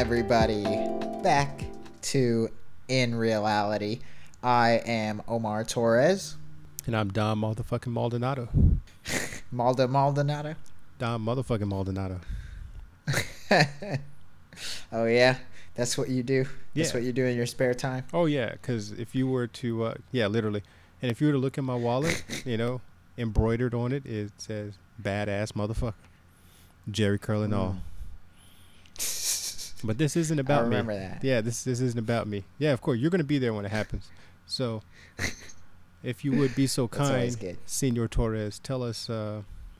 everybody, back to In Reality. I am Omar Torres. And I'm Don motherfucking Maldonado. Malda Maldonado? Don motherfucking Maldonado. Oh, yeah? That's what you do? Yeah. That's what you do in your spare time? Oh, yeah, because if you were to, literally. And if you were to look in my wallet, you know, embroidered on it, it says, badass motherfucker. Jerry Curl and all. But this isn't about me. I remember that. Yeah, this isn't about me. Yeah, of course. You're going to be there when it happens. So if you would be so kind, Senor Torres, tell us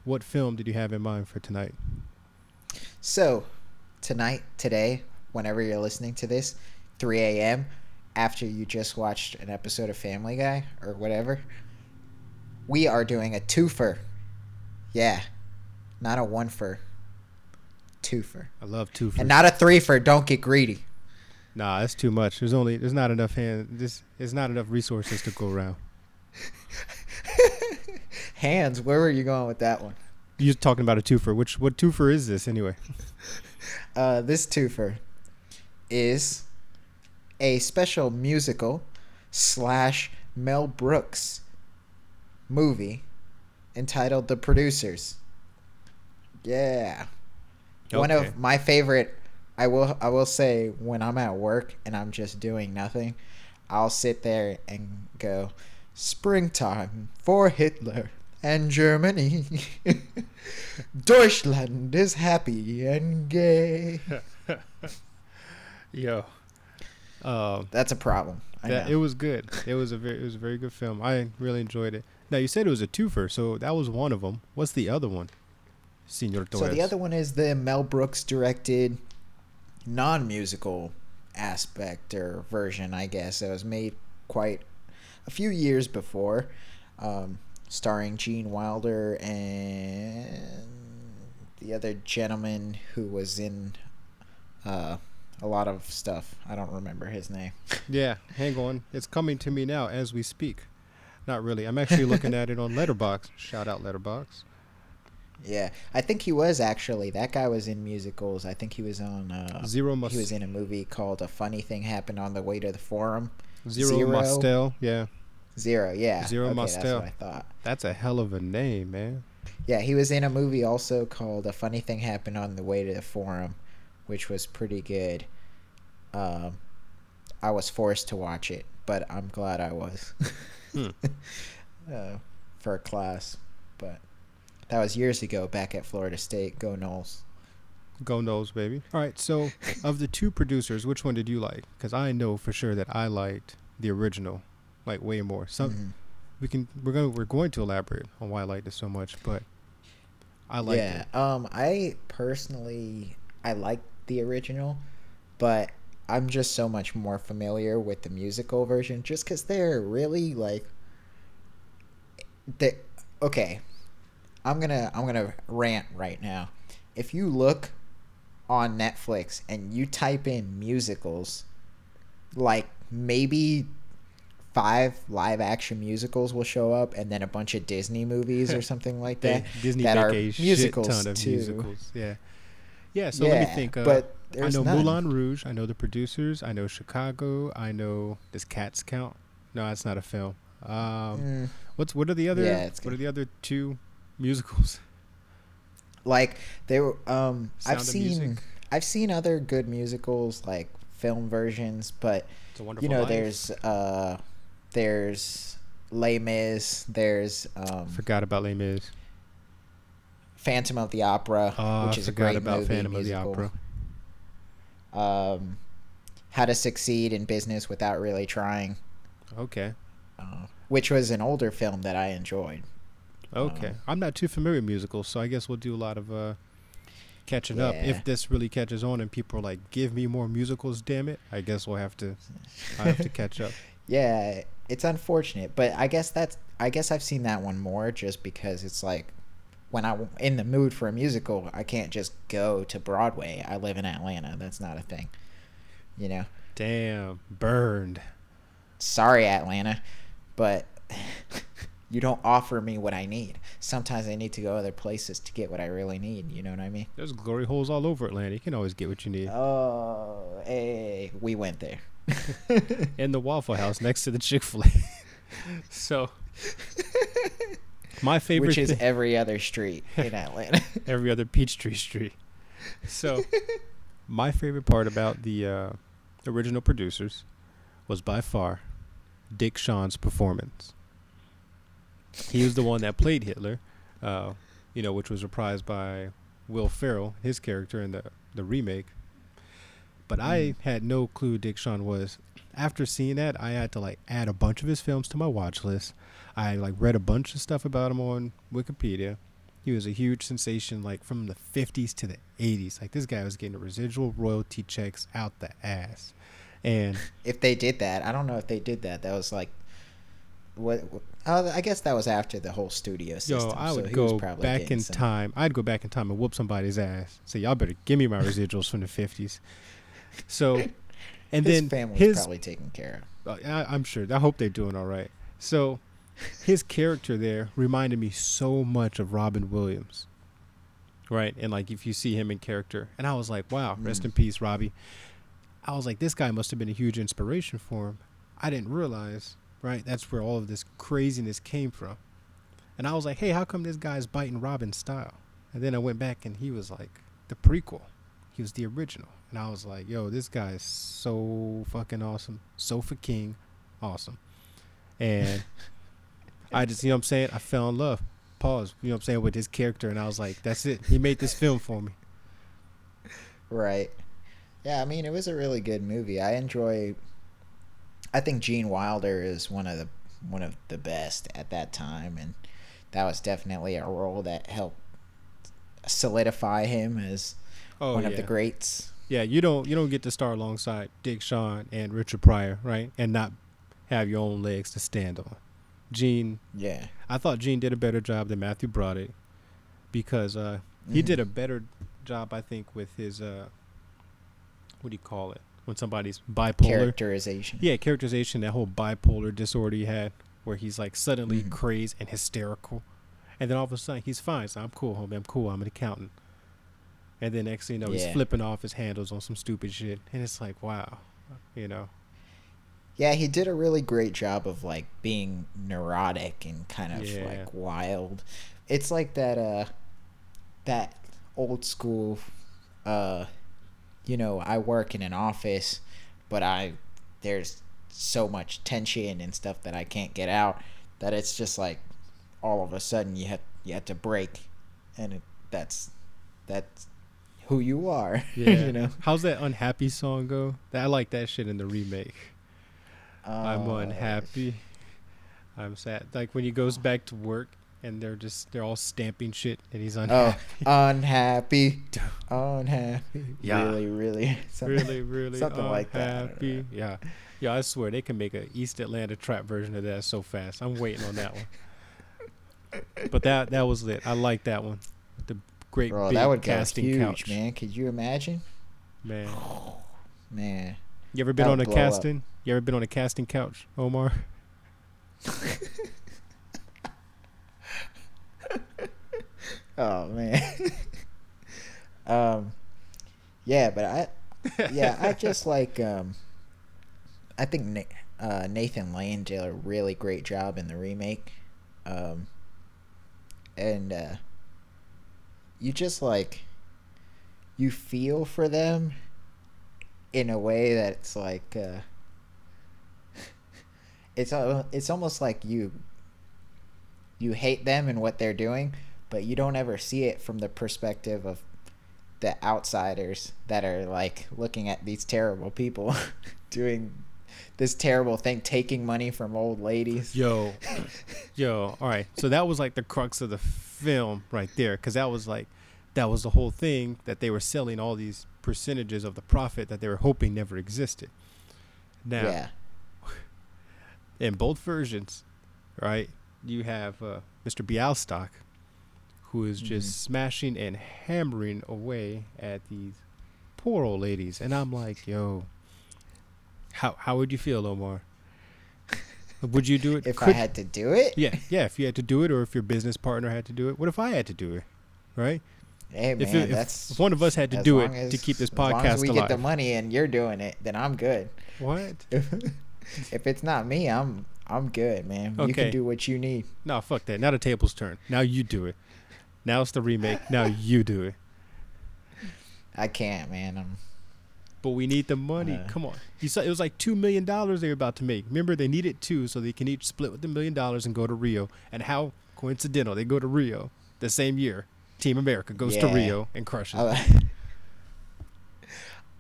what film did you have in mind for tonight? So tonight, today, whenever you're listening to this, 3 a.m., after you just watched an episode of Family Guy or whatever, we are doing a twofer. Yeah. Not a one-fer. Twofer. I love twofer. And not a three-fer. Don't get greedy. Nah, that's too much. There's not enough there's not enough resources to go around. Hands, where were you going with that one? You're talking about a twofer. What twofer is this anyway? This twofer is a special musical / Mel Brooks movie entitled The Producers. Yeah. Okay. One of my favorite, I will say, when I'm at work and I'm just doing nothing, I'll sit there and go, "Springtime for Hitler and Germany. Deutschland is happy and gay." Yo. That's a problem. I know. It was good. It was a very good film. I really enjoyed it. Now, you said it was a twofer, so that was one of them. What's the other one, Senor Torres? So the other one is the Mel Brooks directed non-musical aspect or version, I guess. It was made quite a few years before, starring Gene Wilder and the other gentleman who was in a lot of stuff. I don't remember his name. Yeah, hang on. It's coming to me now as we speak. Not really. I'm actually looking at it on Letterboxd. Shout out Letterboxd. Yeah, I think he was actually. That guy was in musicals. I think he was on Zero Mostel. He was in a movie called A Funny Thing Happened on the Way to the Forum. Zero Mostel, yeah. Zero, yeah. Zero Mostel. That's what I thought. That's a hell of a name, man. Yeah, he was in a movie also called A Funny Thing Happened on the Way to the Forum, which was pretty good. I was forced to watch it, but I'm glad I was. For a class. But that was years ago back at Florida State. Go Noles. Go Noles, baby. All right, so of the two producers, which one did you like? Because I know for sure that I liked the original, like, way more. We're going to elaborate on why I liked it so much, but I liked it. Yeah, I liked the original, but I'm just so much more familiar with the musical version just because they're really like they. Okay, I'm gonna rant right now. If you look on Netflix and you type in musicals, like maybe 5 live action musicals will show up, and then a bunch of Disney movies or something like that. Disney that are a musicals shit ton of too. Musicals. Yeah. Yeah, so let me think. But I know none. Moulin Rouge. I know The Producers. I know Chicago. I know. Does Cats count? No, that's not a film. What are the other? Yeah, what are the other two musicals? Like they were. I've seen other good musicals, like film versions, but it's a Wonderful Life. There's Les Mis. There's forgot about Les Mis. Phantom of the Opera, which is a great about movie Phantom musical. Of the Opera. How to Succeed in Business Without Really Trying. Okay. Which was an older film that I enjoyed. Okay. I'm not too familiar with musicals, so I guess we'll do a lot of catching up. If this really catches on and people are like, give me more musicals, damn it, I guess we'll have to catch up. Yeah, it's unfortunate, but I guess I've seen that one more just because it's like, when I'm in the mood for a musical, I can't just go to Broadway. I live in Atlanta. That's not a thing, you know? Damn, burned. Sorry, Atlanta. But You don't offer me what I need. Sometimes I need to go other places to get what I really need. You know what I mean? There's glory holes all over Atlanta. You can always get what you need. Oh, hey, we went there. In the Waffle House next to the Chick-fil-A. So, my favorite which is every other street in Atlanta. Every other Peachtree Street. So, my favorite part about the original Producers was by far Dick Shawn's performance. He was the one that played Hitler, which was reprised by Will Ferrell, his character in the remake. But I had no clue Dick Shawn was. After seeing that, I had to add a bunch of his films to my watch list. I read a bunch of stuff about him on Wikipedia. He was a huge sensation from the 50s to the 80s. This guy was getting residual royalty checks out the ass. And if they did that, I don't know if they did that. That was I guess that was after the whole studio system. Yo, I would go back in time. I'd go back in time and whoop somebody's ass. Say, y'all better give me my residuals from the 50s. So, and his family's probably taken care of. I'm sure. I hope they're doing all right. So, his character there reminded me so much of Robin Williams, right? And if you see him in character, and I was wow, rest in peace, Robbie. I was this guy must have been a huge inspiration for him. I didn't realize. Right, that's where all of this craziness came from. And I was hey, how come this guy's biting Robin style? And then I went back and he was the prequel. He was the original. And I was yo, this guy is so fucking awesome. Sofa King, awesome. And I just, you know what I'm saying? I fell in love, pause, you know what I'm saying, with his character. And I was that's it. He made this film for me. Right. Yeah, I mean, it was a really good movie. I think Gene Wilder is one of the best at that time, and that was definitely a role that helped solidify him as one of the greats. Yeah, you don't get to star alongside Dick Shawn and Richard Pryor, right? And not have your own legs to stand on. Gene. Yeah. I thought Gene did a better job than Matthew Broderick because he did a better job, I think, with his what do you call it? When somebody's bipolar. Characterization. Yeah, characterization, that whole bipolar disorder he had where he's suddenly crazed and hysterical. And then all of a sudden he's fine. So I'm cool, homie. I'm cool. I'm an accountant. And then next thing you know, he's flipping off his handles on some stupid shit. And it's wow, you know. Yeah, he did a really great job of being neurotic and kind of wild. It's that that old school I work in an office, but there's so much tension and stuff that I can't get out that it's just all of a sudden you have to break, and that's who you are. Yeah. You know, how's that unhappy song go? I like that shit in the remake. I'm unhappy. I'm sad. When he goes back to work. And they're all stamping shit, and he's unhappy. Oh, unhappy. Yeah. Really, something unhappy. Like that. Yeah. Yeah, I swear, they can make an East Atlanta trap version of that so fast. I'm waiting on that one. But that was lit. I like that one. The great big that would casting huge, couch. Man. Could you imagine? Man. Man. You ever been on a casting? Up. You ever been on a casting couch, Omar? Oh man. I just I think Nathan Lane did a really great job in the remake. You just you feel for them in a way that's it's almost like you hate them and what they're doing, but you don't ever see it from the perspective of the outsiders that are looking at these terrible people doing this terrible thing, taking money from old ladies. Yo. All right. So that was the crux of the film right there. 'Cause that was the whole thing, that they were selling all these percentages of the profit that they were hoping never existed. Now, in both versions, right, you have Mr. Bialystok, who is just smashing and hammering away at these poor old ladies. And I'm yo, how would you feel, Omar? Would you do it? If I had to do it? Yeah, if you had to do it, or if your business partner had to do it. What if I had to do it, right? Hey, man, if one of us had to do it to keep this podcast alive. As long as we get the money and you're doing it, then I'm good. What? If it's not me, I'm good, man. Okay. You can do what you need. No, fuck that. Now the tables turn. Now you do it. Now it's the remake. Now you do it. I can't, man. But we need the money. Come on. You saw, it was like $2 million they were about to make. Remember, they needed two, so they can each split with the $1 million and go to Rio. And how coincidental. They go to Rio the same year. Team America goes to Rio and crushes it.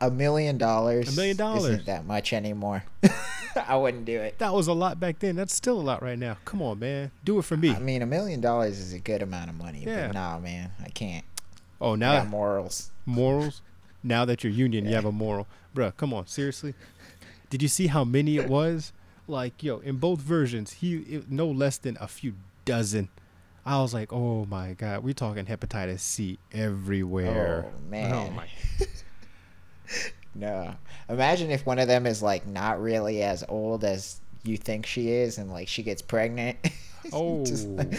$1 million. $1 million. Isn't that much anymore. I wouldn't do it. That was a lot back then. That's still a lot right now. Come on, man. Do it for me. I mean, $1 million is a good amount of money. Yeah. But nah, man. I can't. Oh, now. I got morals. Morals? Now that you're union, you have a moral. Bruh, come on. Seriously? Did you see how many it was? Like, yo, in both versions, no less than a few dozen. I was like, oh, my God. We're talking hepatitis C everywhere. Oh, man. Oh, my. No. Imagine if one of them is, like, not really as old as you think she is, and, like, she gets pregnant. Oh. Just, like,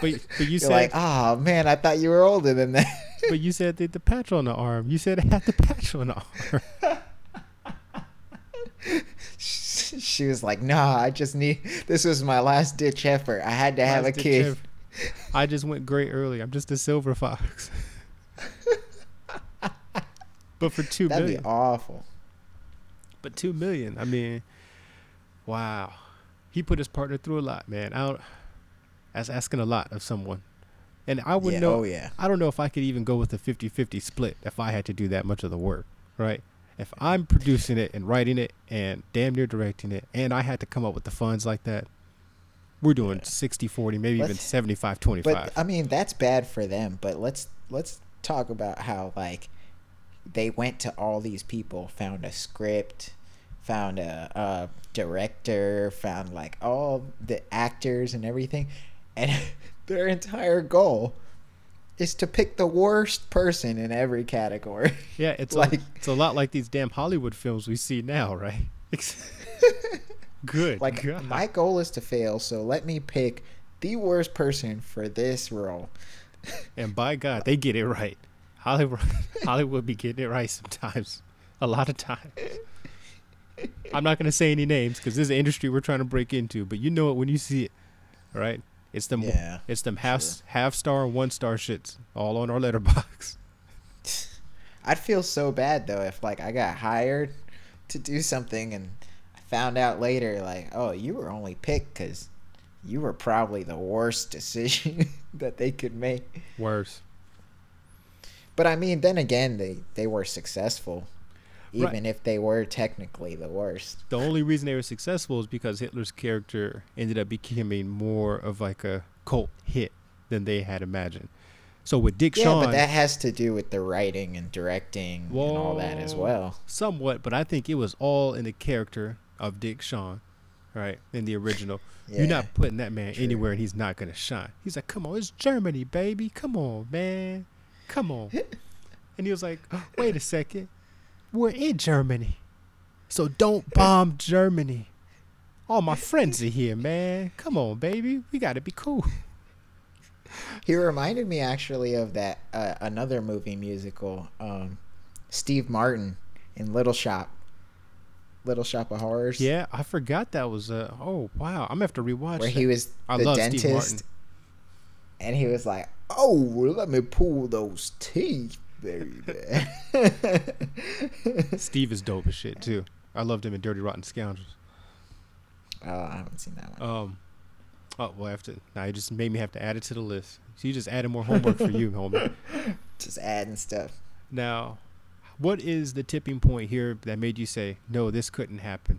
but you said, like, oh, man, I thought you were older than that. But you said the patch on the arm. You said it had the patch on the arm. She was like, nah, I just need, this was my last ditch effort. I had to have a kid. I just went gray early. I'm just a silver fox. But for $2 million. That'd be awful. But $2 million, I mean, wow. He put his partner through a lot, man. That's asking a lot of someone. And I would know. Oh, yeah. I don't know if I could even go with a 50-50 split if I had to do that much of the work, right? If I'm producing it and writing it and damn near directing it, and I had to come up with the funds like that, we're doing 60-40, maybe even 75-25. But I mean, that's bad for them. But let's talk about how, like, they went to all these people, found a script, found a director, found like all the actors and everything, and their entire goal is to pick the worst person in every category. Yeah, it's like it's a lot like these damn Hollywood films we see now, right? Good. Like, God. My goal is to fail, so let me pick the worst person for this role. And by God, they get it right. Hollywood be getting it right sometimes, a lot of times. I'm not going to say any names because this is an industry we're trying to break into, but you know it when you see it, right? It's them half-star and one-star shits all on our Letterboxd. I'd feel so bad, though, if, like, I got hired to do something and I found out later, like, oh, you were only picked because you were probably the worst decision that they could make. Worse. But, I mean, then again, they were successful. Even if they were technically the worst. The only reason they were successful is because Hitler's character ended up becoming more of like a cult hit than they had imagined. So with Dick Shawn... Yeah, but that has to do with the writing and directing and all that as well. Somewhat, but I think it was all in the character of Dick Shawn, right, in the original. Yeah, you're not putting that man anywhere and he's not going to shine. He's like, come on, it's Germany, baby. Come on, man. Come on. And he was like, oh, wait a second. We're in Germany, so don't bomb Germany. All my friends are here, man. Come on, baby. We got to be cool. He reminded me, actually, of that another movie musical, Steve Martin in Little Shop of Horrors. Yeah, I forgot that was oh, wow. I'm going to have to rewatch where that. He was the dentist, and he was like, oh, let me pull those teeth. Steve is dope as shit too. I loved him in Dirty Rotten Scoundrels. Oh, I haven't seen that one. Oh well, you just made me have to add it to the list. So you just added more homework for you, homie. Just adding stuff. Now, what is the tipping point here that made you say, no, this couldn't happen?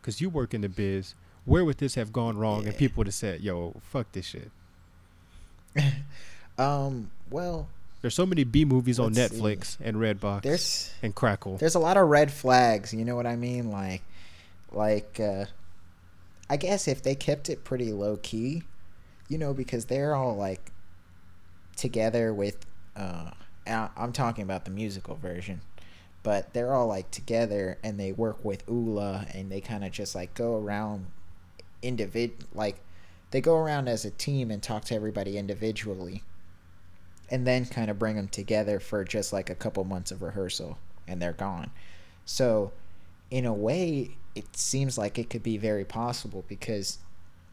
Because you work in the biz. Where would this have gone wrong? Yeah. And people would have said, yo, fuck this shit. Well, there's so many B movies on Netflix and Redbox and Crackle. There's a lot of red flags. You know what I mean? Like, I guess if they kept it pretty low key, you know, because they're all like together with. I'm talking about the musical version, but they're all like together and they work with ULA and they kind of just like go around they go around as a team and talk to everybody individually and then kind of bring them together for just like a couple months of rehearsal and they're gone. So in a way, it seems like it could be very possible because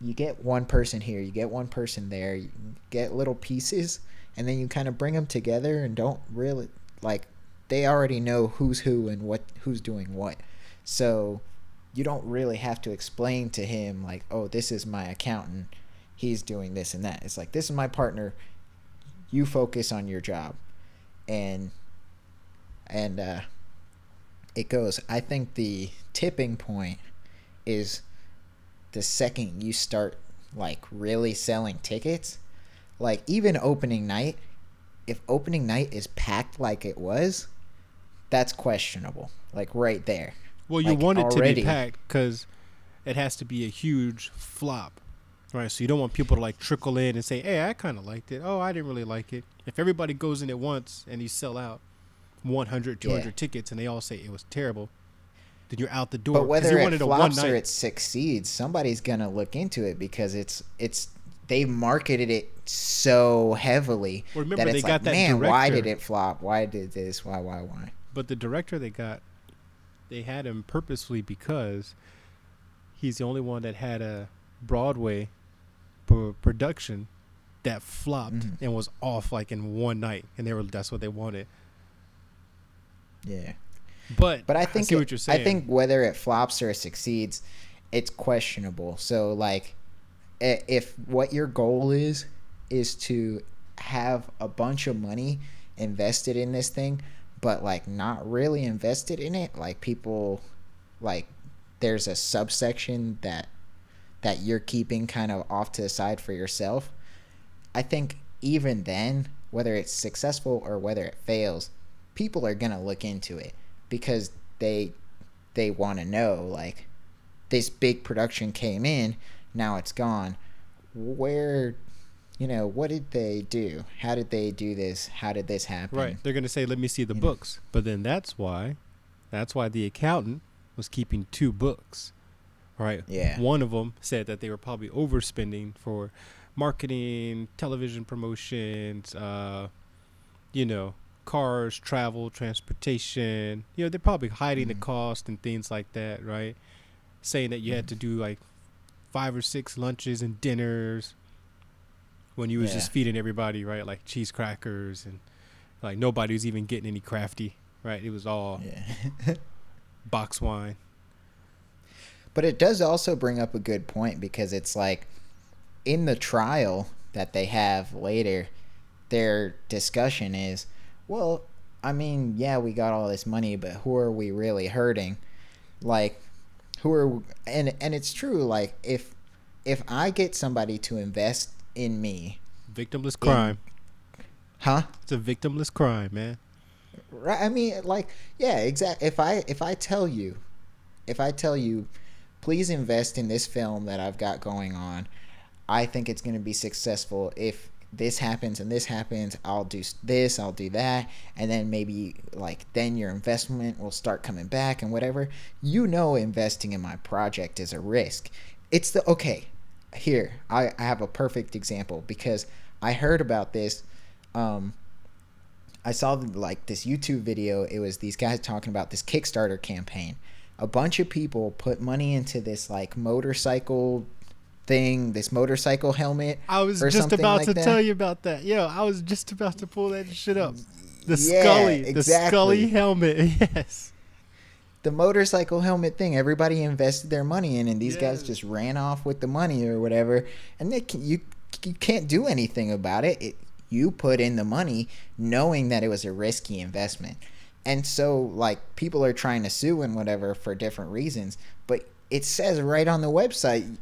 you get one person here, you get one person there, you get little pieces, and then you kind of bring them together and don't really, like, they already know who's who and what who's doing what. So you don't really have to explain to him, like, oh, this is my accountant, he's doing this and that. It's like, this is my partner, you focus on your job. And it goes. I think the tipping point is the second you start, like, really selling tickets. Like, even opening night, if opening night is packed like it was, that's questionable, like, right there. Well, you want it to be packed because it has to be a huge flop, right? So you don't want people to, like, trickle in and say, hey, I kind of liked it. Oh, I didn't really like it. If everybody goes in at once and you sell out 100, 200 tickets and they all say it was terrible, then you're out the door. But whether it flops or it succeeds, somebody's going to look into it because it's they marketed it so heavily that it's like, man, why did it flop? Why did this? Why? But the director they got, they had him purposefully because he's the only one that had a Broadway production that flopped and was off like in one night, and that's what they wanted. Yeah, but I think I see what you're saying. I think whether it flops or it succeeds, it's questionable. So like, if what your goal is to have a bunch of money invested in this thing, but like not really invested in it, like people, like there's a subsection that you're keeping kind of off to the side for yourself. I think even then, whether it's successful or whether it fails, people are gonna look into it because they want to know, like, this big production came in, now it's gone. Where, you know, what did they do? How did they do this? How did this happen? Right. They're going to say, let me see the books. But then that's why the accountant was keeping two books. Right. Yeah. One of them said that they were probably overspending for marketing, television promotions, cars, travel, transportation. You know, they're probably hiding the cost and things like that. Right. Saying that you had to do like 5 or 6 lunches and dinners, when you was just feeding everybody, right, like cheese crackers and like nobody was even getting any crafty, right? It was all box wine. But it does also bring up a good point because it's like in the trial that they have later, their discussion is, well, I mean, yeah, we got all this money, but who are we really hurting? Like, who are, and it's true, like if I get somebody to invest in me, victimless crime. It's a victimless crime, man. Right. I mean, like, yeah, exactly. If I tell you, please invest in this film that I've got going on, I think it's going to be successful. If this happens and this happens, I'll do this, I'll do that, and then maybe like then your investment will start coming back and whatever. You know, investing in my project is a risk. It's the okay. Here, I have a perfect example because I heard about this. I saw like this YouTube video. It was these guys talking about this Kickstarter campaign. A bunch of people put money into this like motorcycle thing, this motorcycle helmet. I was just about like to tell you about that. Yo, I was just about to pull that shit up. The Scully helmet. Yes. The motorcycle helmet thing, everybody invested their money in, and these guys just ran off with the money or whatever, and you can't do anything about it. You put in the money knowing that it was a risky investment. And so, like, people are trying to sue and whatever for different reasons, but it says right on the website,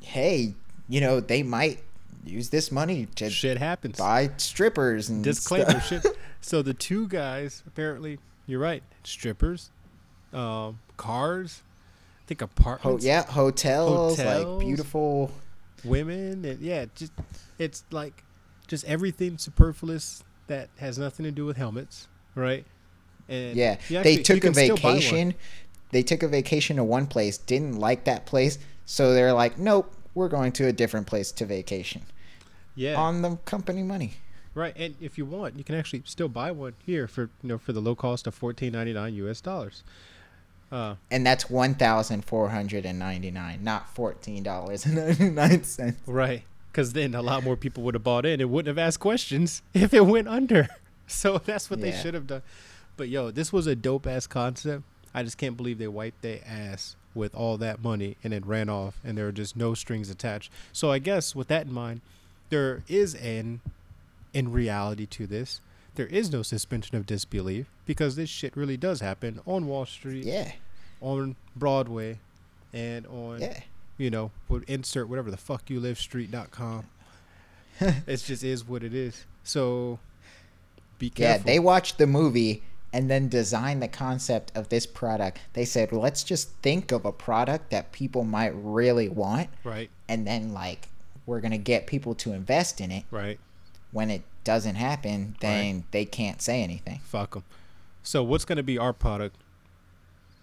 hey, you know, they might use this money to shit happens. Buy strippers and disclaimer stuff. Shit. So the two guys, apparently, you're right, strippers, cars, I think apartments. Hotels, like beautiful women, and just it's like just everything superfluous that has nothing to do with helmets, right? And they took a vacation. They took a vacation to one place, didn't like that place, So they're like, nope, we're going to a different place to vacation. Yeah. On the company money. Right, and if you want, you can actually still buy one here for, you know, for the low cost of $14.99 US dollars. And that's $1,499, not $14.99. Right, because then a lot more people would have bought in and wouldn't have asked questions if it went under. So that's what they should have done. But, yo, this was a dope-ass concept. I just can't believe they wiped their ass with all that money and it ran off, and there were just no strings attached. So I guess with that in mind, there is an, in reality to this, there is no suspension of disbelief, because this shit really does happen on Wall Street, on Broadway, and on, you know, insert whatever the fuck you live street.com. It just is what it is. So be careful. Yeah, they watched the movie and then designed the concept of this product. They said, well, let's just think of a product that people might really want. Right. And then, like, we're going to get people to invest in it. Right. When it doesn't happen, then they can't say anything. Fuck them. So what's going to be our product?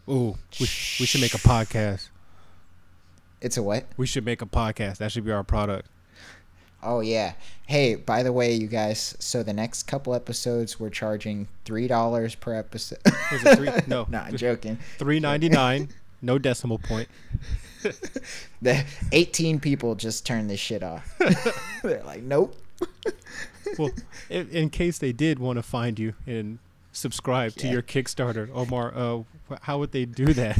Ooh, we should make a podcast. It's a what? We should make a podcast. That should be our product. Oh, yeah. Hey, by the way, you guys, so the next couple episodes, we're charging $3 per episode. Was it three? No. No, I'm joking. $3.99. No decimal point. The 18 people just turned this shit off. They're like, nope. Well, in case they did want to find you and subscribe to your Kickstarter, Omar, how would they do that?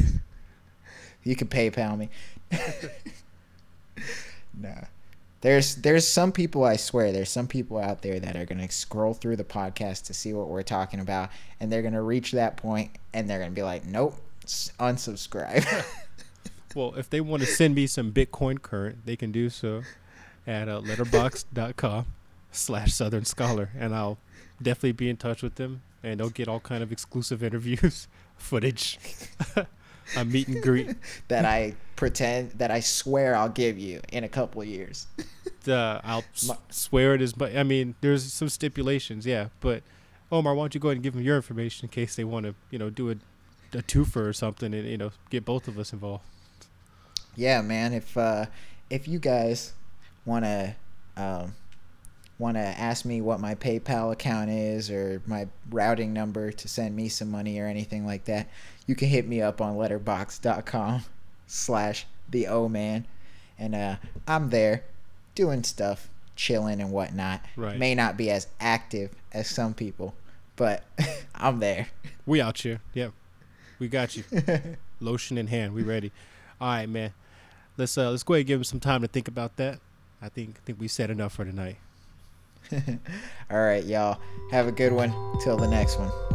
You can PayPal me. No. There's some people, I swear, there's some people out there that are going to scroll through the podcast to see what we're talking about, and they're going to reach that point, and they're going to be like, nope, unsubscribe. Well, if they want to send me some Bitcoin current, they can do so at letterboxd.com/Southern Scholar, and I'll definitely be in touch with them, and they'll get all kind of exclusive interviews, footage, a meet and greet that I pretend that I swear I'll give you in a couple of years. I'll swear it is, but I mean, there's some stipulations, but Omar, why don't you go ahead and give them your information in case they want to, you know, do a twofer or something, and, you know, get both of us involved. Yeah, man. If you guys want to ask me what my PayPal account is or my routing number to send me some money or anything like that, you can hit me up on letterboxd.com/theoman, and I'm there doing stuff, chilling and whatnot. Right. May not be as active as some people, but I'm there. We out here. Yeah, we got you. Lotion in hand, we ready. All right, man. Let's go ahead and give him some time to think about that. I think we said enough for tonight. All right, y'all. Have a good one. Till the next one.